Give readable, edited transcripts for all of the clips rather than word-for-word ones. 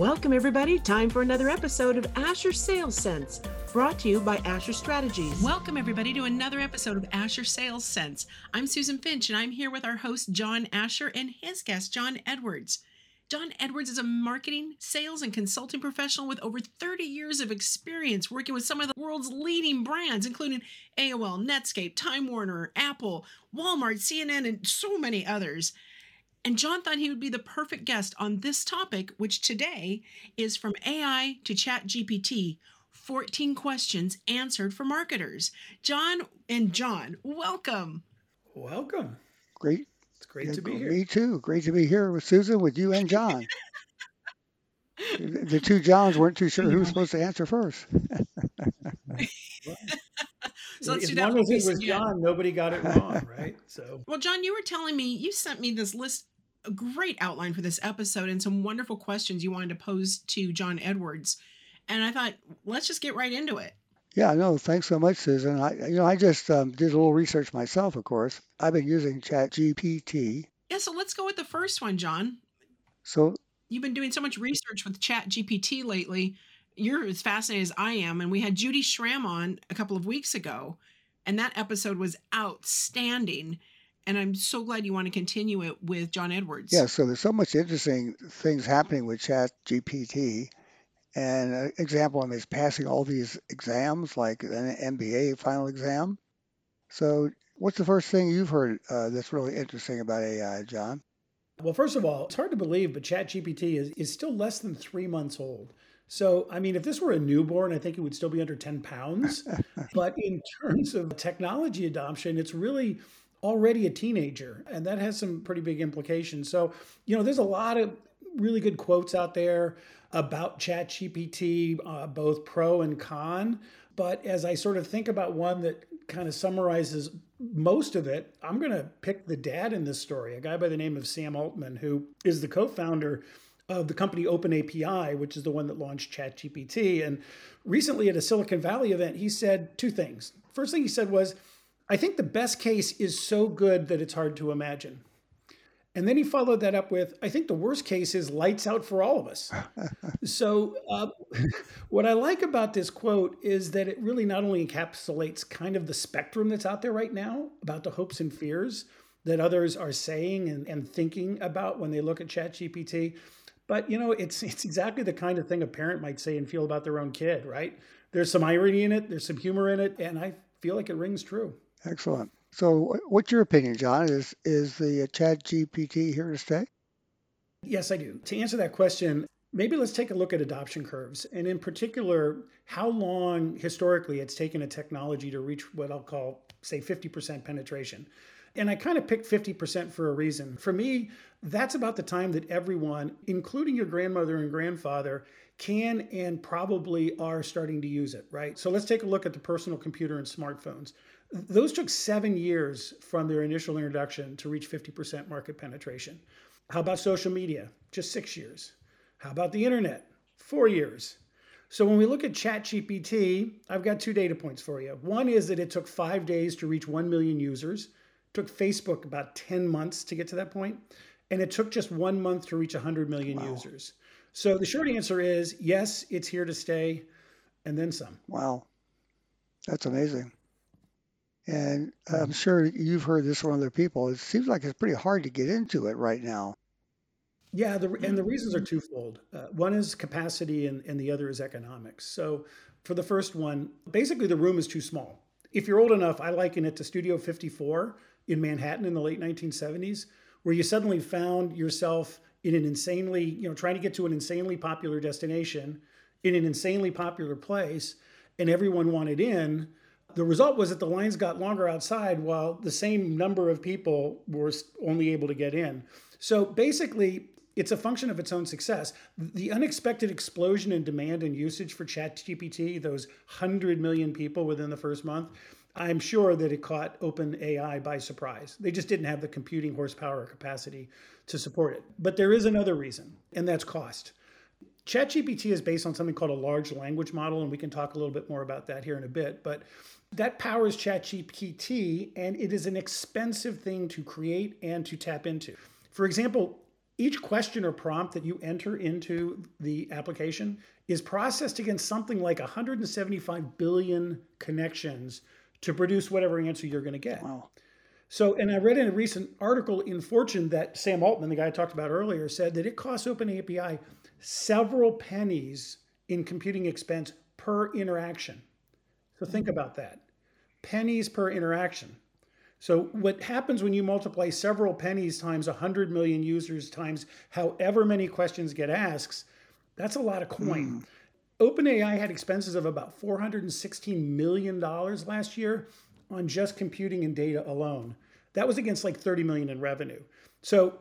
Welcome, everybody. Time for another episode of Asher Sales Sense, brought to you by Asher Strategies. Welcome, everybody, to another episode of Asher Sales Sense. I'm Susan Finch, and I'm here with our host, John Asher, and his guest, John Edwards. John Edwards is a marketing, sales, and consulting professional with over 30 years of experience working with some of the world's leading brands, including AOL, Netscape, Time Warner, Apple, Walmart, CNN, and so many others. And John thought he would be the perfect guest on this topic, which today is from AI to ChatGPT, 14 questions answered for marketers. John, welcome. Welcome. Great. It's great to be here. Me too. Great to be here with Susan, with you and John. The two Johns weren't too sure who was supposed to answer first. So let's do that. As long as it was John, nobody got it wrong, right? So, well, John, you were telling me, you sent me this list, a great outline for this episode and some wonderful questions you wanted to pose to John Edwards. And I thought, let's just get right into it. Yeah, no, thanks so much, Susan. I just did a little research myself, of course. I've been using ChatGPT. Yeah, so let's go with the first one, John. So you've been doing so much research with ChatGPT lately. You're as fascinated as I am. And we had Judy Schramm on a couple of weeks ago, and that episode was outstanding. And I'm so glad you want to continue it with John Edwards. Yeah, so there's so much interesting things happening with ChatGPT. And an example, is passing all these exams, like an MBA final exam. So what's the first thing you've heard that's really interesting about AI, John? Well, first of all, it's hard to believe, but ChatGPT is still less than 3 months old. So, I mean, if this were a newborn, I think it would still be under 10 pounds. But in terms of technology adoption, it's really already a teenager. And that has some pretty big implications. So, there's a lot of really good quotes out there about ChatGPT, both pro and con. But as I sort of think about one that kind of summarizes most of it, I'm going to pick the dad in this story, a guy by the name of Sam Altman, who is the co-founder of the company OpenAI, which is the one that launched ChatGPT. And recently at a Silicon Valley event, he said two things. First thing he said was, I think the best case is so good that it's hard to imagine. And then he followed that up with, I think the worst case is lights out for all of us. So what I like about this quote is that it really not only encapsulates kind of the spectrum that's out there right now about the hopes and fears that others are saying and thinking about when they look at ChatGPT, but, it's exactly the kind of thing a parent might say and feel about their own kid, right? There's some irony in it. There's some humor in it. And I feel like it rings true. Excellent. So what's your opinion, John? Is the ChatGPT here to stay? Yes, I do. To answer that question, maybe let's take a look at adoption curves. And in particular, how long historically it's taken a technology to reach what I'll call, say, 50% penetration. And I kind of picked 50% for a reason. For me, that's about the time that everyone, including your grandmother and grandfather, can and probably are starting to use it, right? So let's take a look at the personal computer and smartphones. Those took 7 years from their initial introduction to reach 50% market penetration. How about social media? Just 6 years. How about the internet? 4 years. So when we look at ChatGPT, I've got two data points for you. One is that it took 5 days to reach 1 million users. Took Facebook about 10 months to get to that point, and it took just 1 month to reach 100 million users. So the short answer is, yes, it's here to stay, and then some. Wow. That's amazing. And I'm sure you've heard this from other people. It seems like it's pretty hard to get into it right now. Yeah, and the reasons are twofold. One is capacity, and the other is economics. So for the first one, basically the room is too small. If you're old enough, I liken it to Studio 54 in Manhattan in the late 1970s, where you suddenly found yourself in an insanely, trying to get to an insanely popular destination in an insanely popular place, and everyone wanted in. The result was that the lines got longer outside while the same number of people were only able to get in. So basically, it's a function of its own success. The unexpected explosion in demand and usage for ChatGPT, those 100 million people within the first month, I'm sure that it caught OpenAI by surprise. They just didn't have the computing horsepower or capacity to support it. But there is another reason, and that's cost. ChatGPT is based on something called a large language model, and we can talk a little bit more about that here in a bit. But that powers ChatGPT, and it is an expensive thing to create and to tap into. For example, Each question or prompt that you enter into the application is processed against something like 175 billion connections to produce whatever answer you're going to get. Wow. So, and I read in a recent article in Fortune that Sam Altman, the guy I talked about earlier, said that it costs OpenAI several pennies in computing expense per interaction. So think about that. Pennies per interaction. So what happens when you multiply several pennies times 100 million users times however many questions get asked, that's a lot of coin. OpenAI had expenses of about $416 million last year on just computing and data alone. That was against like 30 million in revenue. So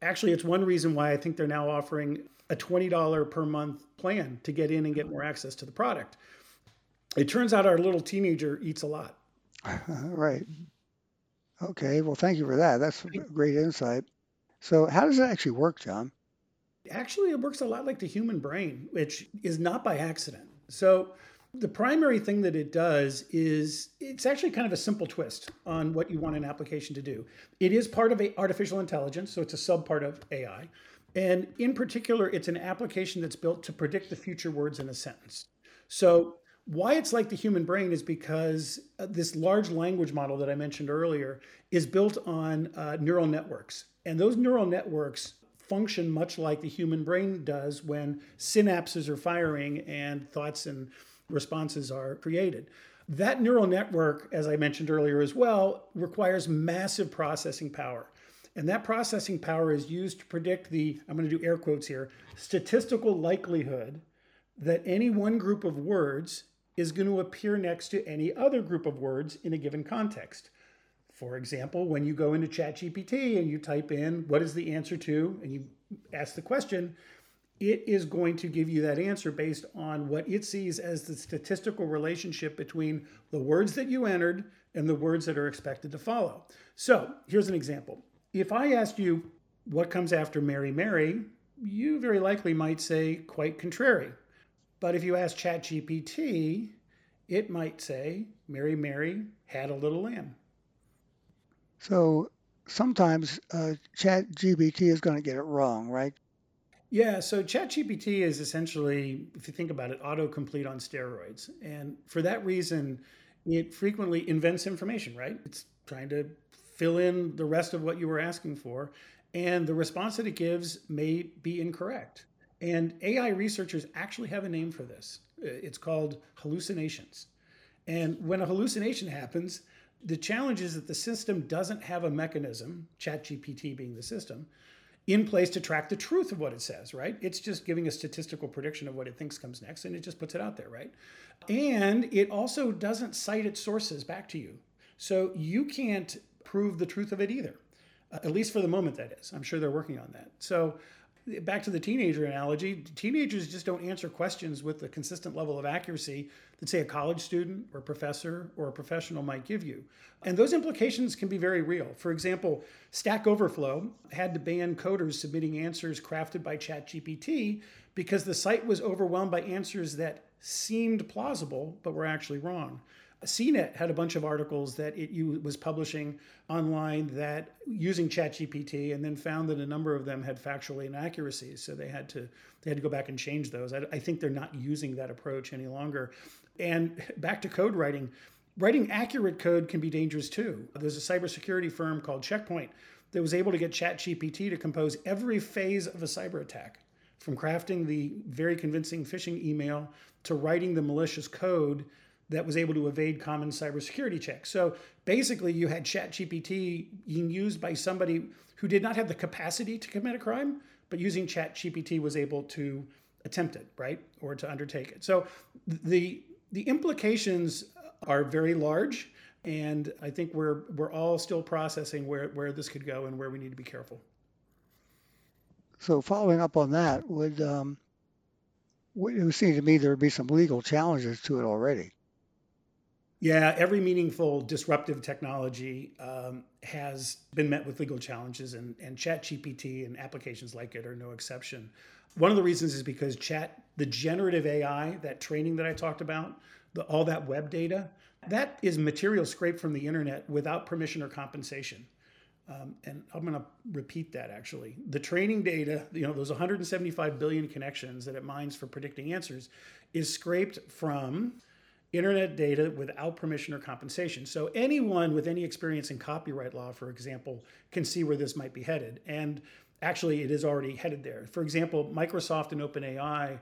actually it's one reason why I think they're now offering a $20 per month plan to get in and get more access to the product. It turns out our little teenager eats a lot. Right. Okay, well, thank you for that. That's great insight. So how does it actually work, John? Actually, it works a lot like the human brain, which is not by accident. So the primary thing that it does is it's actually kind of a simple twist on what you want an application to do. It is part of artificial intelligence, so it's a subpart of AI. And in particular, it's an application that's built to predict the future words in a sentence. So why it's like the human brain is because this large language model that I mentioned earlier is built on neural networks. And those neural networks function much like the human brain does when synapses are firing and thoughts and responses are created. That neural network, as I mentioned earlier as well, requires massive processing power. And that processing power is used to predict the, I'm going to do air quotes here, statistical likelihood that any one group of words is going to appear next to any other group of words in a given context. For example, when you go into ChatGPT and you type in, what is the answer to, and you ask the question, it is going to give you that answer based on what it sees as the statistical relationship between the words that you entered and the words that are expected to follow. So here's an example. If I asked you what comes after Mary, Mary, you very likely might say quite contrary. But if you ask ChatGPT, it might say, Mary, Mary had a little lamb. So sometimes ChatGPT is going to get it wrong, right? Yeah, so ChatGPT is essentially, if you think about it, autocomplete on steroids. And for that reason, it frequently invents information, right? It's trying to fill in the rest of what you were asking for. And the response that it gives may be incorrect. And AI researchers actually have a name for this. It's called hallucinations. And when a hallucination happens, the challenge is that the system doesn't have a mechanism, ChatGPT being the system, in place to track the truth of what it says, right? It's just giving a statistical prediction of what it thinks comes next, and it just puts it out there, right? And it also doesn't cite its sources back to you. So you can't prove the truth of it either, at least for the moment, that is. I'm sure they're working on that. So back to the teenager analogy, teenagers just don't answer questions with the consistent level of accuracy that, say, a college student or professor or a professional might give you. And those implications can be very real. For example, Stack Overflow had to ban coders submitting answers crafted by ChatGPT because the site was overwhelmed by answers that seemed plausible but were actually wrong. CNET had a bunch of articles that it was publishing online that using ChatGPT, and then found that a number of them had factual inaccuracies. So they had to go back and change those. I think they're not using that approach any longer. And back to code writing. Writing accurate code can be dangerous too. There's a cybersecurity firm called Checkpoint that was able to get ChatGPT to compose every phase of a cyber attack, from crafting the very convincing phishing email to writing the malicious code that was able to evade common cybersecurity checks. So basically you had ChatGPT being used by somebody who did not have the capacity to commit a crime, but using ChatGPT was able to attempt it, right? Or to undertake it. So the implications are very large, and I think we're all still processing where this could go and where we need to be careful. So following up on that, it would seem to me there would be some legal challenges to it already. Yeah, every meaningful disruptive technology has been met with legal challenges, and ChatGPT and applications like it are no exception. One of the reasons is because the generative AI, that training that I talked about, all that web data, that is material scraped from the internet without permission or compensation. And I'm going to repeat that actually. The training data, those 175 billion connections that it mines for predicting answers, is scraped from internet data without permission or compensation. So anyone with any experience in copyright law, for example, can see where this might be headed. And actually, it is already headed there. For example, Microsoft and OpenAI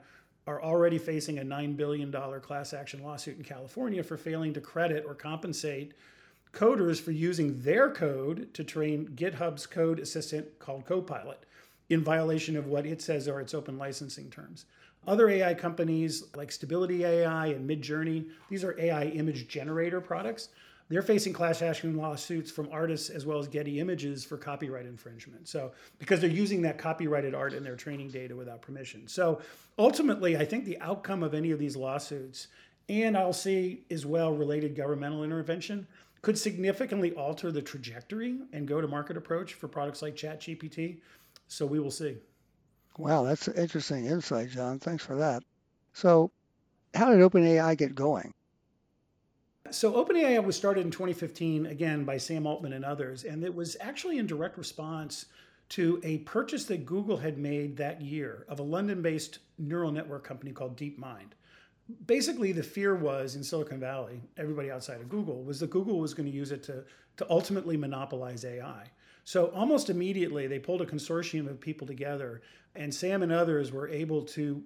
are already facing a $9 billion class action lawsuit in California for failing to credit or compensate coders for using their code to train GitHub's code assistant called Copilot in violation of what it says are its open licensing terms. Other AI companies like Stability AI and Midjourney, these are AI image generator products. They're facing class action lawsuits from artists as well as Getty Images for copyright infringement. So because they're using that copyrighted art in their training data without permission. So ultimately, I think the outcome of any of these lawsuits, and I'll see as well related governmental intervention, could significantly alter the trajectory and go-to-market approach for products like ChatGPT. So we will see. Wow, that's an interesting insight, John. Thanks for that. So how did OpenAI get going? So OpenAI was started in 2015, again, by Sam Altman and others. And it was actually in direct response to a purchase that Google had made that year of a London-based neural network company called DeepMind. Basically, the fear was in Silicon Valley, everybody outside of Google, was that Google was going to use it to ultimately monopolize AI. So almost immediately, they pulled a consortium of people together, and Sam and others were able to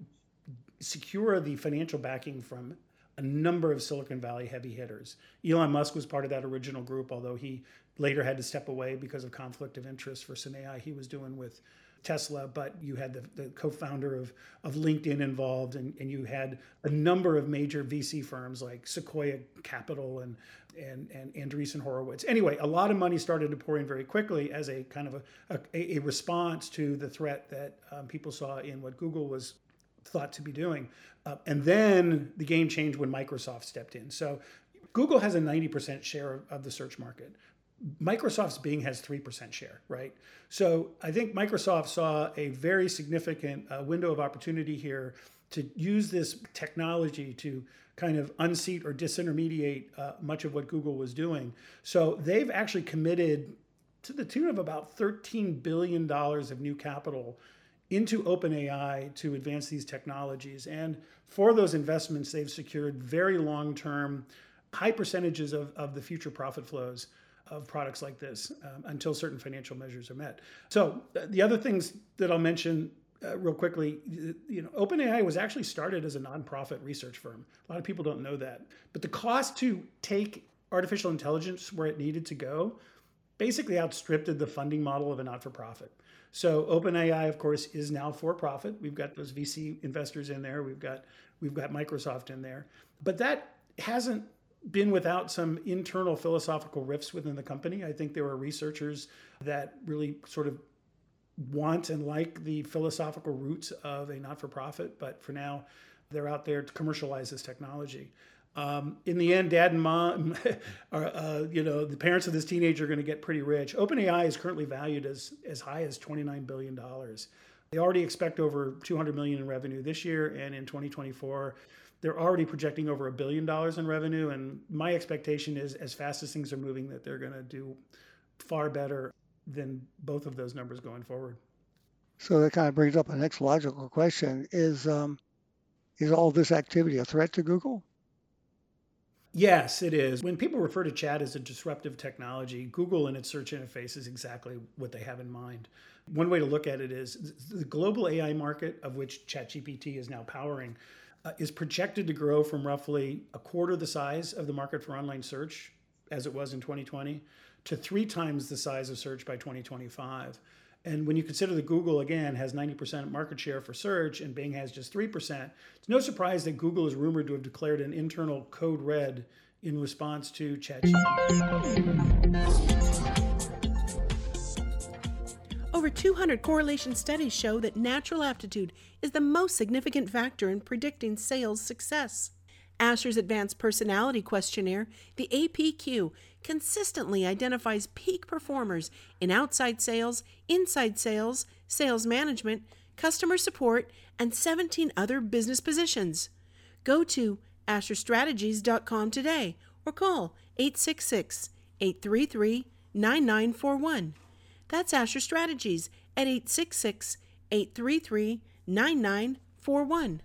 secure the financial backing from a number of Silicon Valley heavy hitters. Elon Musk was part of that original group, although he later had to step away because of conflict of interest for some AI he was doing with Tesla, but you had the co-founder of LinkedIn involved, and you had a number of major VC firms like Sequoia Capital and Andreessen Horowitz. Anyway, a lot of money started to pour in very quickly as a kind of a response to the threat that people saw in what Google was thought to be doing. And then the game changed when Microsoft stepped in. So Google has a 90% share of the search market. Microsoft's Bing has 3% share, right? So I think Microsoft saw a very significant window of opportunity here to use this technology to kind of unseat or disintermediate much of what Google was doing. So they've actually committed to the tune of about $13 billion of new capital into OpenAI to advance these technologies. And for those investments, they've secured very long-term, high percentages of the future profit flows of products like this until certain financial measures are met. So the other things that I'll mention real quickly, OpenAI was actually started as a nonprofit research firm. A lot of people don't know that. But the cost to take artificial intelligence where it needed to go basically outstripped the funding model of a not-for-profit. So OpenAI, of course, is now for-profit. We've got those VC investors in there. We've got Microsoft in there. But that hasn't been without some internal philosophical rifts within the company. I think there were researchers that really sort of want and like the philosophical roots of a not-for-profit, but for now, they're out there to commercialize this technology. In the end, dad and mom, are, the parents of this teenager are going to get pretty rich. OpenAI is currently valued as high as $29 billion. They already expect over $200 million in revenue this year, and in 2024, they're already projecting over $1 billion in revenue. And my expectation is, as fast as things are moving, that they're going to do far better than both of those numbers going forward. So that kind of brings up the next logical question: is all this activity a threat to Google? Yes, it is. When people refer to chat as a disruptive technology, Google and its search interface is exactly what they have in mind. One way to look at it is the global AI market, of which ChatGPT is now powering, is projected to grow from roughly a quarter the size of the market for online search as it was in 2020 to 3 times the size of search by 2025. And when you consider that Google, again, has 90% market share for search and Bing has just 3%, it's no surprise that Google is rumored to have declared an internal code red in response to ChatGPT. Over 200 correlation studies show that natural aptitude is the most significant factor in predicting sales success. Asher's Advanced Personality Questionnaire, the APQ, consistently identifies peak performers in outside sales, inside sales, sales management, customer support, and 17 other business positions. Go to asherstrategies.com today or call 866-833-9941. That's Asher Strategies at 866-833-9941.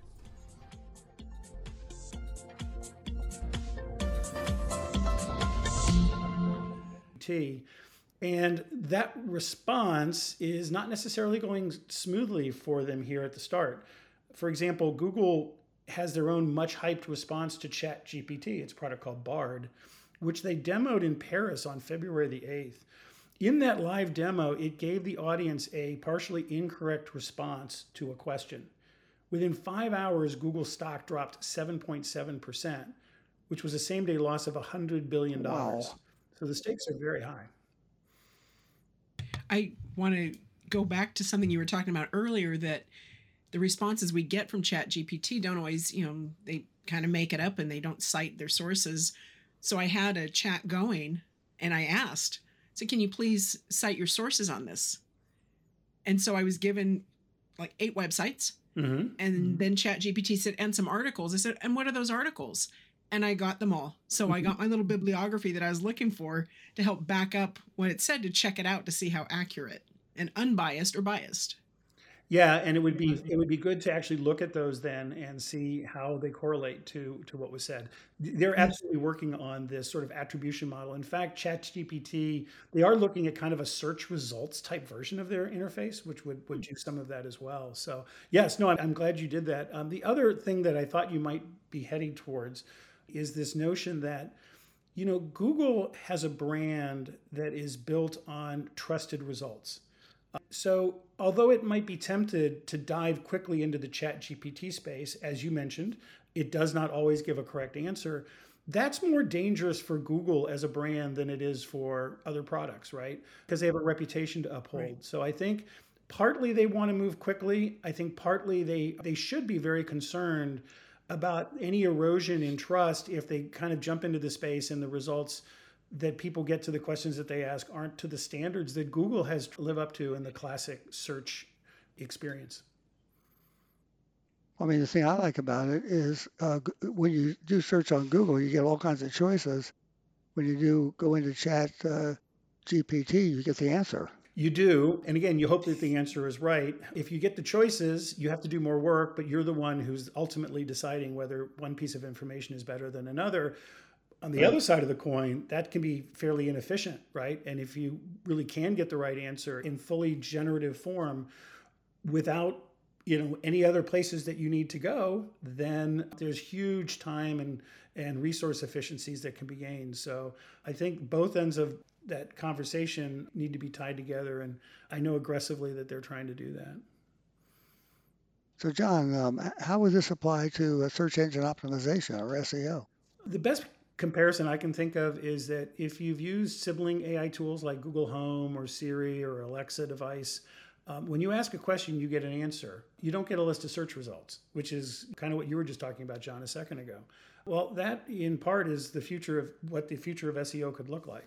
And that response is not necessarily going smoothly for them here at the start. For example, Google has their own much hyped response to ChatGPT, its product called Bard, which they demoed in Paris on February the 8th. In that live demo, it gave the audience a partially incorrect response to a question. Within 5 hours, Google stock dropped 7.7%, which was a same-day loss of $100 billion. Wow. So the stakes are very high. I want to go back to something you were talking about earlier, that the responses we get from ChatGPT don't always, they kind of make it up and they don't cite their sources. So I had a chat going and I asked, so can you please cite your sources on this? And so I was given like 8 websites, and then ChatGPT said, and some articles. I said, and what are those articles? And I got them all. So I got my little bibliography that I was looking for to help back up what it said, to check it out to see how accurate and unbiased or biased. Yeah, and it would be good to actually look at those then and see how they correlate to what was said. They're absolutely working on this sort of attribution model. In fact, ChatGPT, they are looking at kind of a search results type version of their interface, which would do some of that as well. So yes, no, I'm glad you did that. The other thing that I thought you might be heading towards is this notion that, Google has a brand that is built on trusted results. So although it might be tempted to dive quickly into the ChatGPT space, as you mentioned, it does not always give a correct answer. That's more dangerous for Google as a brand than it is for other products, right? Because they have a reputation to uphold. Right. So I think partly they want to move quickly. I think partly they should be very concerned about any erosion in trust if they kind of jump into the space and the results that people get to the questions that they ask aren't to the standards that Google has to live up to in the classic search experience. I mean, the thing I like about it is when you do search on Google, you get all kinds of choices. When you do go into ChatGPT, you get the answer. You do. And again, you hope that the answer is right. If you get the choices, you have to do more work, but you're the one who's ultimately deciding whether one piece of information is better than another. On the other side of the coin, that can be fairly inefficient, right? And if you really can get the right answer in fully generative form without, any other places that you need to go, then there's huge time and resource efficiencies that can be gained. So I think both ends of that conversation need to be tied together. And I know aggressively that they're trying to do that. So John, how would this apply to search engine optimization or SEO? The best comparison I can think of is that if you've used sibling AI tools like Google Home or Siri or Alexa device, when you ask a question, you get an answer. You don't get a list of search results, which is kind of what you were just talking about, John, a second ago. Well, that in part is the future of what the future of SEO could look like,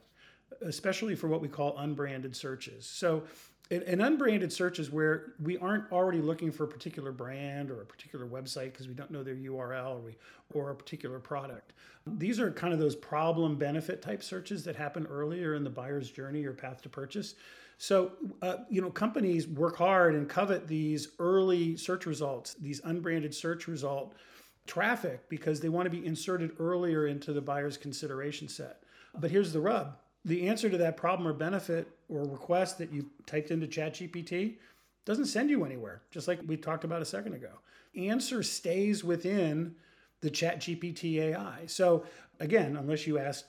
especially for what we call unbranded searches. So an unbranded search is where we aren't already looking for a particular brand or a particular website because we don't know their URL or a particular product. These are kind of those problem benefit type searches that happen earlier in the buyer's journey or path to purchase. So, companies work hard and covet these early search results, these unbranded search result traffic, because they want to be inserted earlier into the buyer's consideration set. But here's the rub. The answer to that problem or benefit or request that you typed into ChatGPT doesn't send you anywhere, just like we talked about a second ago. Answer stays within the ChatGPT AI. So again, unless you ask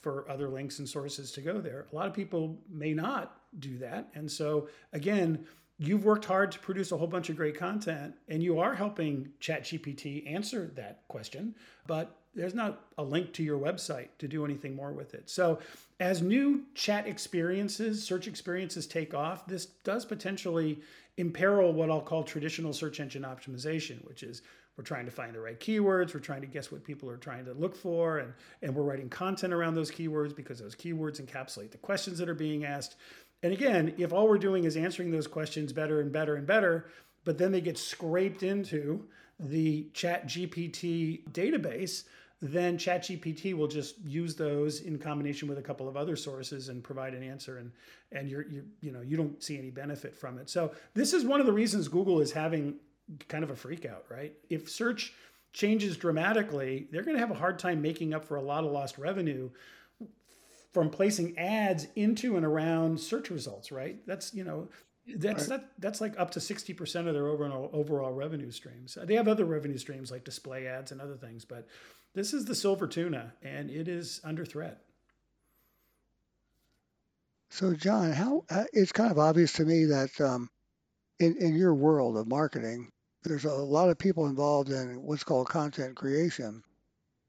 for other links and sources to go there, a lot of people may not do that. And so again, you've worked hard to produce a whole bunch of great content and you are helping ChatGPT answer that question, but there's not a link to your website to do anything more with it. So as new chat experiences, search experiences take off, this does potentially imperil what I'll call traditional search engine optimization, which is we're trying to find the right keywords, we're trying to guess what people are trying to look for, and we're writing content around those keywords because those keywords encapsulate the questions that are being asked. And again, if all we're doing is answering those questions better and better and better, but then they get scraped into the ChatGPT database, then ChatGPT will just use those in combination with a couple of other sources and provide an answer, and you don't see any benefit from it. So this is one of the reasons Google is having kind of a freak out, right? If search changes dramatically, they're going to have a hard time making up for a lot of lost revenue from placing ads into and around search results, right? That's like up to 60% of their overall revenue streams. They have other revenue streams like display ads and other things, but this is the silver tuna, and it is under threat. So, John, it's kind of obvious to me that in your world of marketing, there's a lot of people involved in what's called content creation.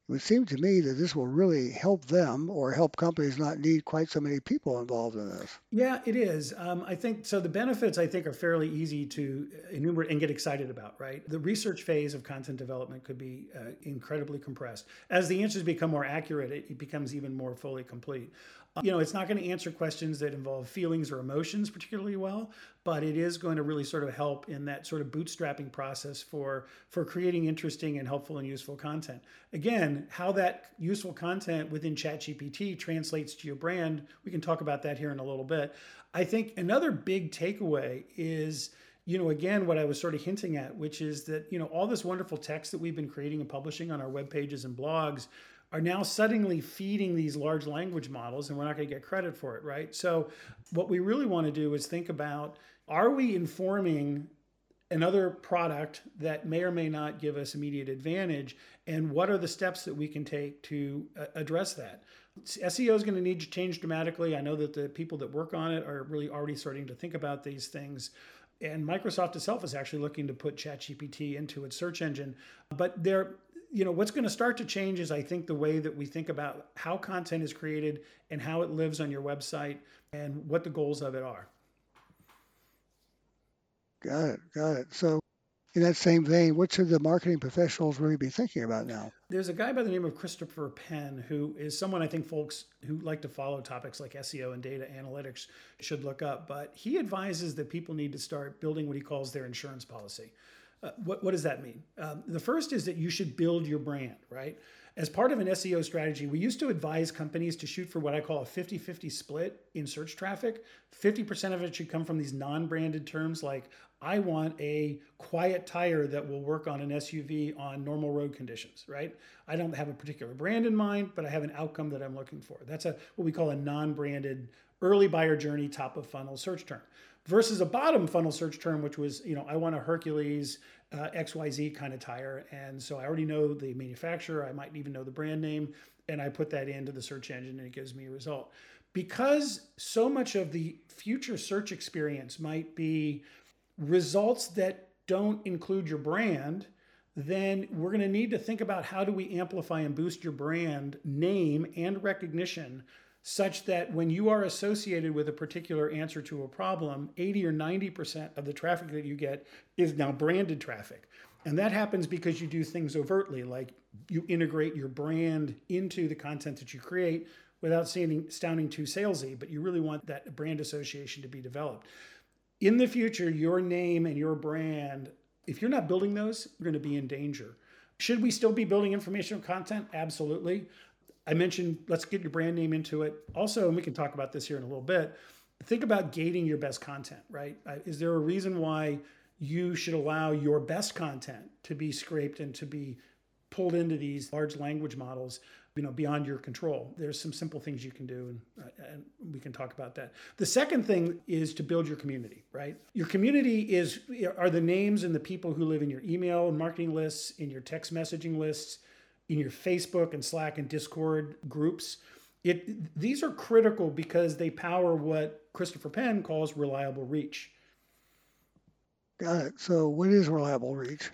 It would seem to me that this will really help them or help companies not need quite so many people involved in this. Yeah, it is. I think so. The benefits, I think, are fairly easy to enumerate and get excited about, right? The research phase of content development could be incredibly compressed. As the answers become more accurate, it becomes even more fully complete. It's not going to answer questions that involve feelings or emotions particularly well, but it is going to really sort of help in that sort of bootstrapping process for creating interesting and helpful and useful content. Again, how that useful content within ChatGPT translates to your brand, we can talk about that here in a little bit. I think another big takeaway is, again, what I was sort of hinting at, which is that, all this wonderful text that we've been creating and publishing on our web pages and blogs are now suddenly feeding these large language models, and we're not going to get credit for it, right? So what we really want to do is think about, are we informing another product that may or may not give us immediate advantage, and what are the steps that we can take to address that? SEO is going to need to change dramatically. I know that the people that work on it are really already starting to think about these things. And Microsoft itself is actually looking to put ChatGPT into its search engine. But what's going to start to change is, I think, the way that we think about how content is created and how it lives on your website and what the goals of it are. Got it. So in that same vein, what should the marketing professionals really be thinking about now? There's a guy by the name of Christopher Penn, who is someone I think folks who like to follow topics like SEO and data analytics should look up. But he advises that people need to start building what he calls their insurance policy. What does that mean? The first is that you should build your brand, right? As part of an SEO strategy, we used to advise companies to shoot for what I call a 50-50 split in search traffic. 50% of it should come from these non-branded terms like, I want a quiet tire that will work on an SUV on normal road conditions, right? I don't have a particular brand in mind, but I have an outcome that I'm looking for. That's what we call a non-branded early buyer journey top of funnel search term. Versus a bottom funnel search term, which was, I want a Hercules XYZ kind of tire. And so I already know the manufacturer. I might even know the brand name. And I put that into the search engine and it gives me a result. Because so much of the future search experience might be results that don't include your brand, then we're going to need to think about how do we amplify and boost your brand name and recognition such that when you are associated with a particular answer to a problem, 80 or 90% of the traffic that you get is now branded traffic. And that happens because you do things overtly, like you integrate your brand into the content that you create without sounding too salesy, but you really want that brand association to be developed. In the future, your name and your brand, if you're not building those, you're going to be in danger. Should we still be building informational content? Absolutely. I mentioned, let's get your brand name into it. Also, and we can talk about this here in a little bit, think about gating your best content, right? Is there a reason why you should allow your best content to be scraped and to be pulled into these large language models, beyond your control? There's some simple things you can do, and we can talk about that. The second thing is to build your community, right? Your community are the names and the people who live in your email and marketing lists, in your text messaging lists, in your Facebook and Slack and Discord groups. These are critical because they power what Christopher Penn calls reliable reach. Got it. So what is reliable reach?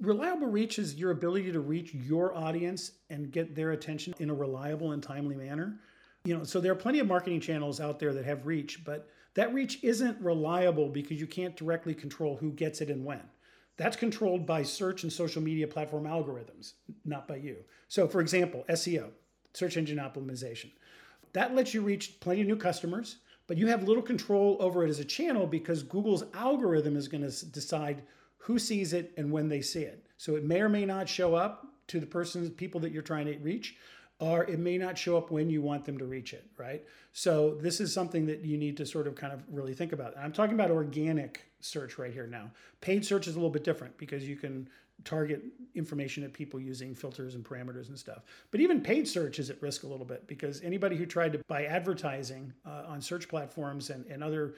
Reliable reach is your ability to reach your audience and get their attention in a reliable and timely manner. So there are plenty of marketing channels out there that have reach, but that reach isn't reliable because you can't directly control who gets it and when. That's controlled by search and social media platform algorithms, not by you. So for example, SEO, search engine optimization, that lets you reach plenty of new customers, but you have little control over it as a channel because Google's algorithm is going to decide who sees it and when they see it. So it may or may not show up to the people that you're trying to reach, or it may not show up when you want them to reach it, right? So this is something that you need to sort of kind of really think about. And I'm talking about organic search right here now. Paid search is a little bit different because you can target information at people using filters and parameters and stuff. But even paid search is at risk a little bit because anybody who tried to buy advertising on search platforms and other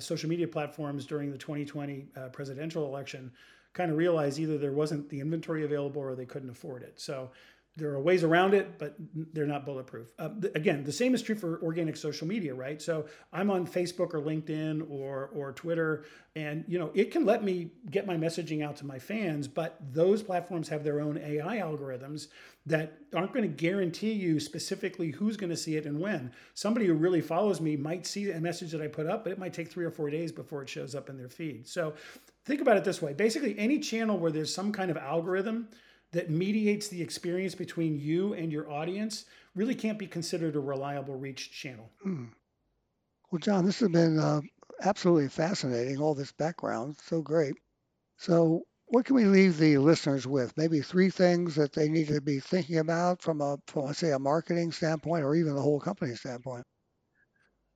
social media platforms during the 2020 presidential election kind of realized either there wasn't the inventory available or they couldn't afford it. So there are ways around it, but they're not bulletproof. Again, the same is true for organic social media, right? So I'm on Facebook or LinkedIn or Twitter, and you know it can let me get my messaging out to my fans, but those platforms have their own AI algorithms that aren't going to guarantee you specifically who's going to see it and when. Somebody who really follows me might see a message that I put up, but it might take 3 or 4 days before it shows up in their feed. So think about it this way. Basically, any channel where there's some kind of algorithm that mediates the experience between you and your audience really can't be considered a reliable reach channel. Mm. Well, John, this has been absolutely fascinating, all this background, so great. So what can we leave the listeners with? Maybe 3 things that they need to be thinking about from say, a marketing standpoint or even the whole company standpoint?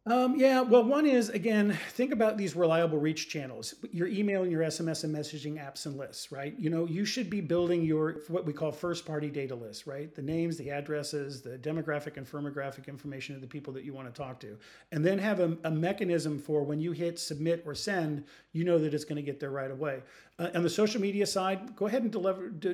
Well, one is, again, think about these reliable reach channels, your email and your SMS and messaging apps and lists, right? You know, you should be building your, what we call first party data lists, right? The names, the addresses, the demographic and firmographic information of the people that you want to talk to, and then have a mechanism for when you hit submit or send, you know that it's going to get there right away. On the social media side, go ahead and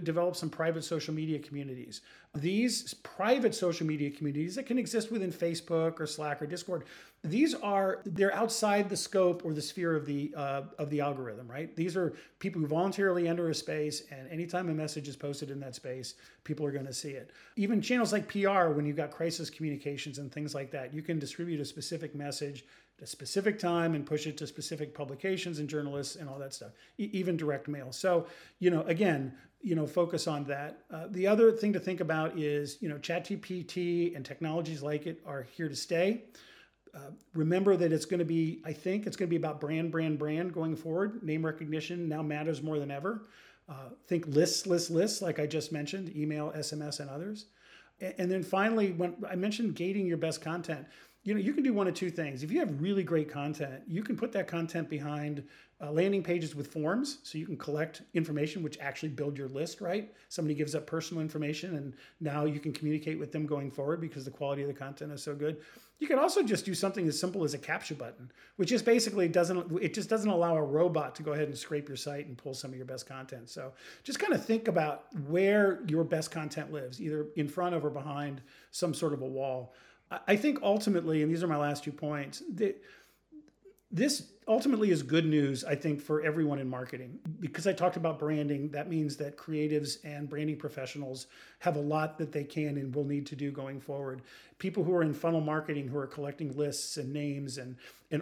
develop some private social media communities. These private social media communities that can exist within Facebook or Slack or Discord, they're outside the scope or the sphere of the algorithm, right? These are people who voluntarily enter a space, and anytime a message is posted in that space, people are going to see it. Even channels like PR, when you've got crisis communications and things like that, you can distribute a specific message at a specific time and push it to specific publications and journalists and all that stuff, even direct mail. So, you know, again, you know, focus on that. The other thing to think about is, you know, ChatGPT and technologies like it are here to stay. Remember that it's going to be about brand going forward. Name recognition now matters more than ever. Think lists, like I just mentioned, email, SMS, and others. And then finally, when I mentioned gating your best content, you know, you can do one of 2 things. If you have really great content, you can put that content behind landing pages with forms, so you can collect information, which actually build your list, right? Somebody gives up personal information, and now you can communicate with them going forward because the quality of the content is so good. You can also just do something as simple as a CAPTCHA button, which just basically doesn't allow a robot to go ahead and scrape your site and pull some of your best content. So just kind of think about where your best content lives, either in front of or behind some sort of a wall. I think ultimately, and these are my last 2 points, that this ultimately is good news, I think, for everyone in marketing. Because I talked about branding, that means that creatives and branding professionals have a lot that they can and will need to do going forward. People who are in funnel marketing, who are collecting lists and names and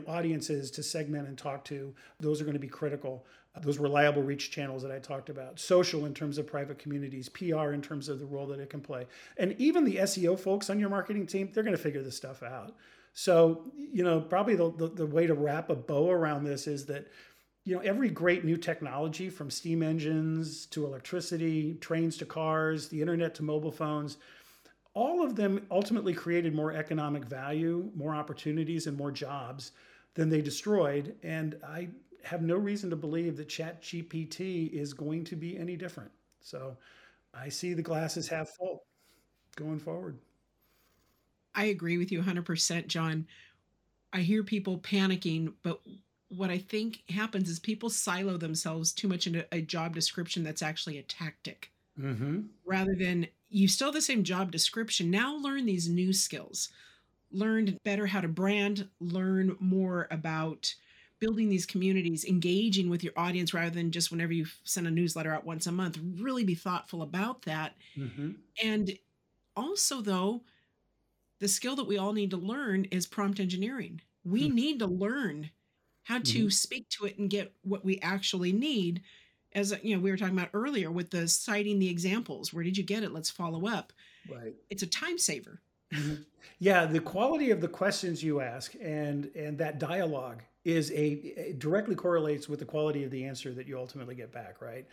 audiences to segment and talk to, those are going to be critical. Those reliable reach channels that I talked about, social in terms of private communities, PR in terms of the role that it can play. And even the SEO folks on your marketing team, they're going to figure this stuff out. So, you know, probably the way to wrap a bow around this is that, you know, every great new technology, from steam engines to electricity, trains to cars, the internet to mobile phones, all of them ultimately created more economic value, more opportunities, and more jobs than they destroyed. And I have no reason to believe that ChatGPT is going to be any different. So I see the glass is half full going forward. I agree with you 100%, John. I hear people panicking, but what I think happens is people silo themselves too much into a job description that's actually a tactic. Mm-hmm. Rather than, you still have the same job description, now learn these new skills. Learn better how to brand, learn more about building these communities, engaging with your audience rather than just whenever you send a newsletter out once a month. Really be thoughtful about that. Mm-hmm. And also, though, the skill that we all need to learn is prompt engineering. We need to learn how to speak to it and get what we actually need. As you know, we were talking about earlier with the citing the examples. Where did you get it? Let's follow up. Right. It's a time saver. Mm-hmm. Yeah, the quality of the questions you ask and that dialogue is it directly correlates with the quality of the answer that you ultimately get back, right?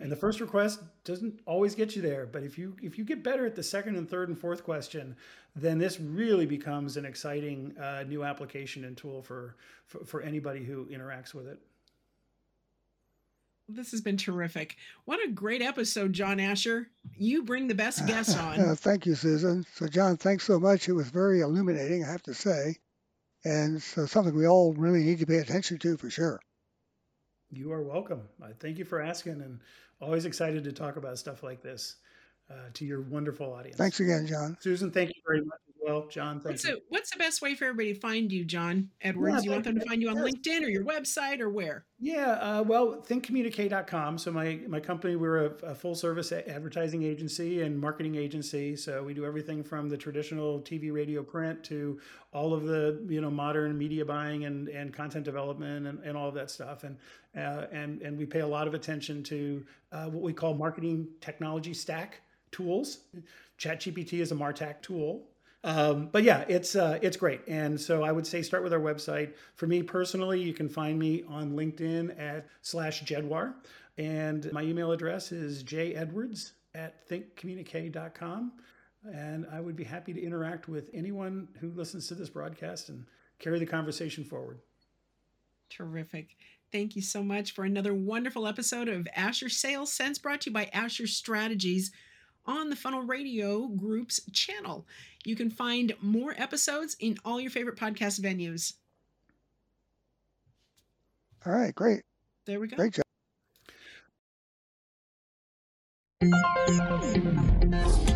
And the first request doesn't always get you there, but if you get better at the second and third and fourth question, then this really becomes an exciting new application and tool for anybody who interacts with it. This has been terrific. What a great episode, John Asher. You bring the best guests on. Thank you, Susan. So, John, thanks so much. It was very illuminating, I have to say. And so something we all really need to pay attention to for sure. You are welcome. Thank you for asking, and always excited to talk about stuff like this to your wonderful audience. Thanks again, John. Susan, thank you very much as well. John, thank you. What's the best way for everybody to find you, John Edwards? Yeah, you want them to find you on LinkedIn or your website or where? Yeah, well, thinkcommunique.com. So my company, we're a full-service advertising agency and marketing agency. So we do everything from the traditional TV, radio, print to all of the modern media buying and content development and all of that stuff. And we pay a lot of attention to what we call marketing technology stack tools. ChatGPT is a MarTech tool. But yeah, it's great. And so I would say start with our website. For me personally, you can find me on LinkedIn at /Jedwar. And my email address is jedwards@thinkcommunique.com. And I would be happy to interact with anyone who listens to this broadcast and carry the conversation forward. Terrific. Thank you so much for another wonderful episode of Asher Sales Sense, brought to you by Asher Strategies on the Funnel Radio Group's channel. You can find more episodes in all your favorite podcast venues. All right, great. There we go. Great job.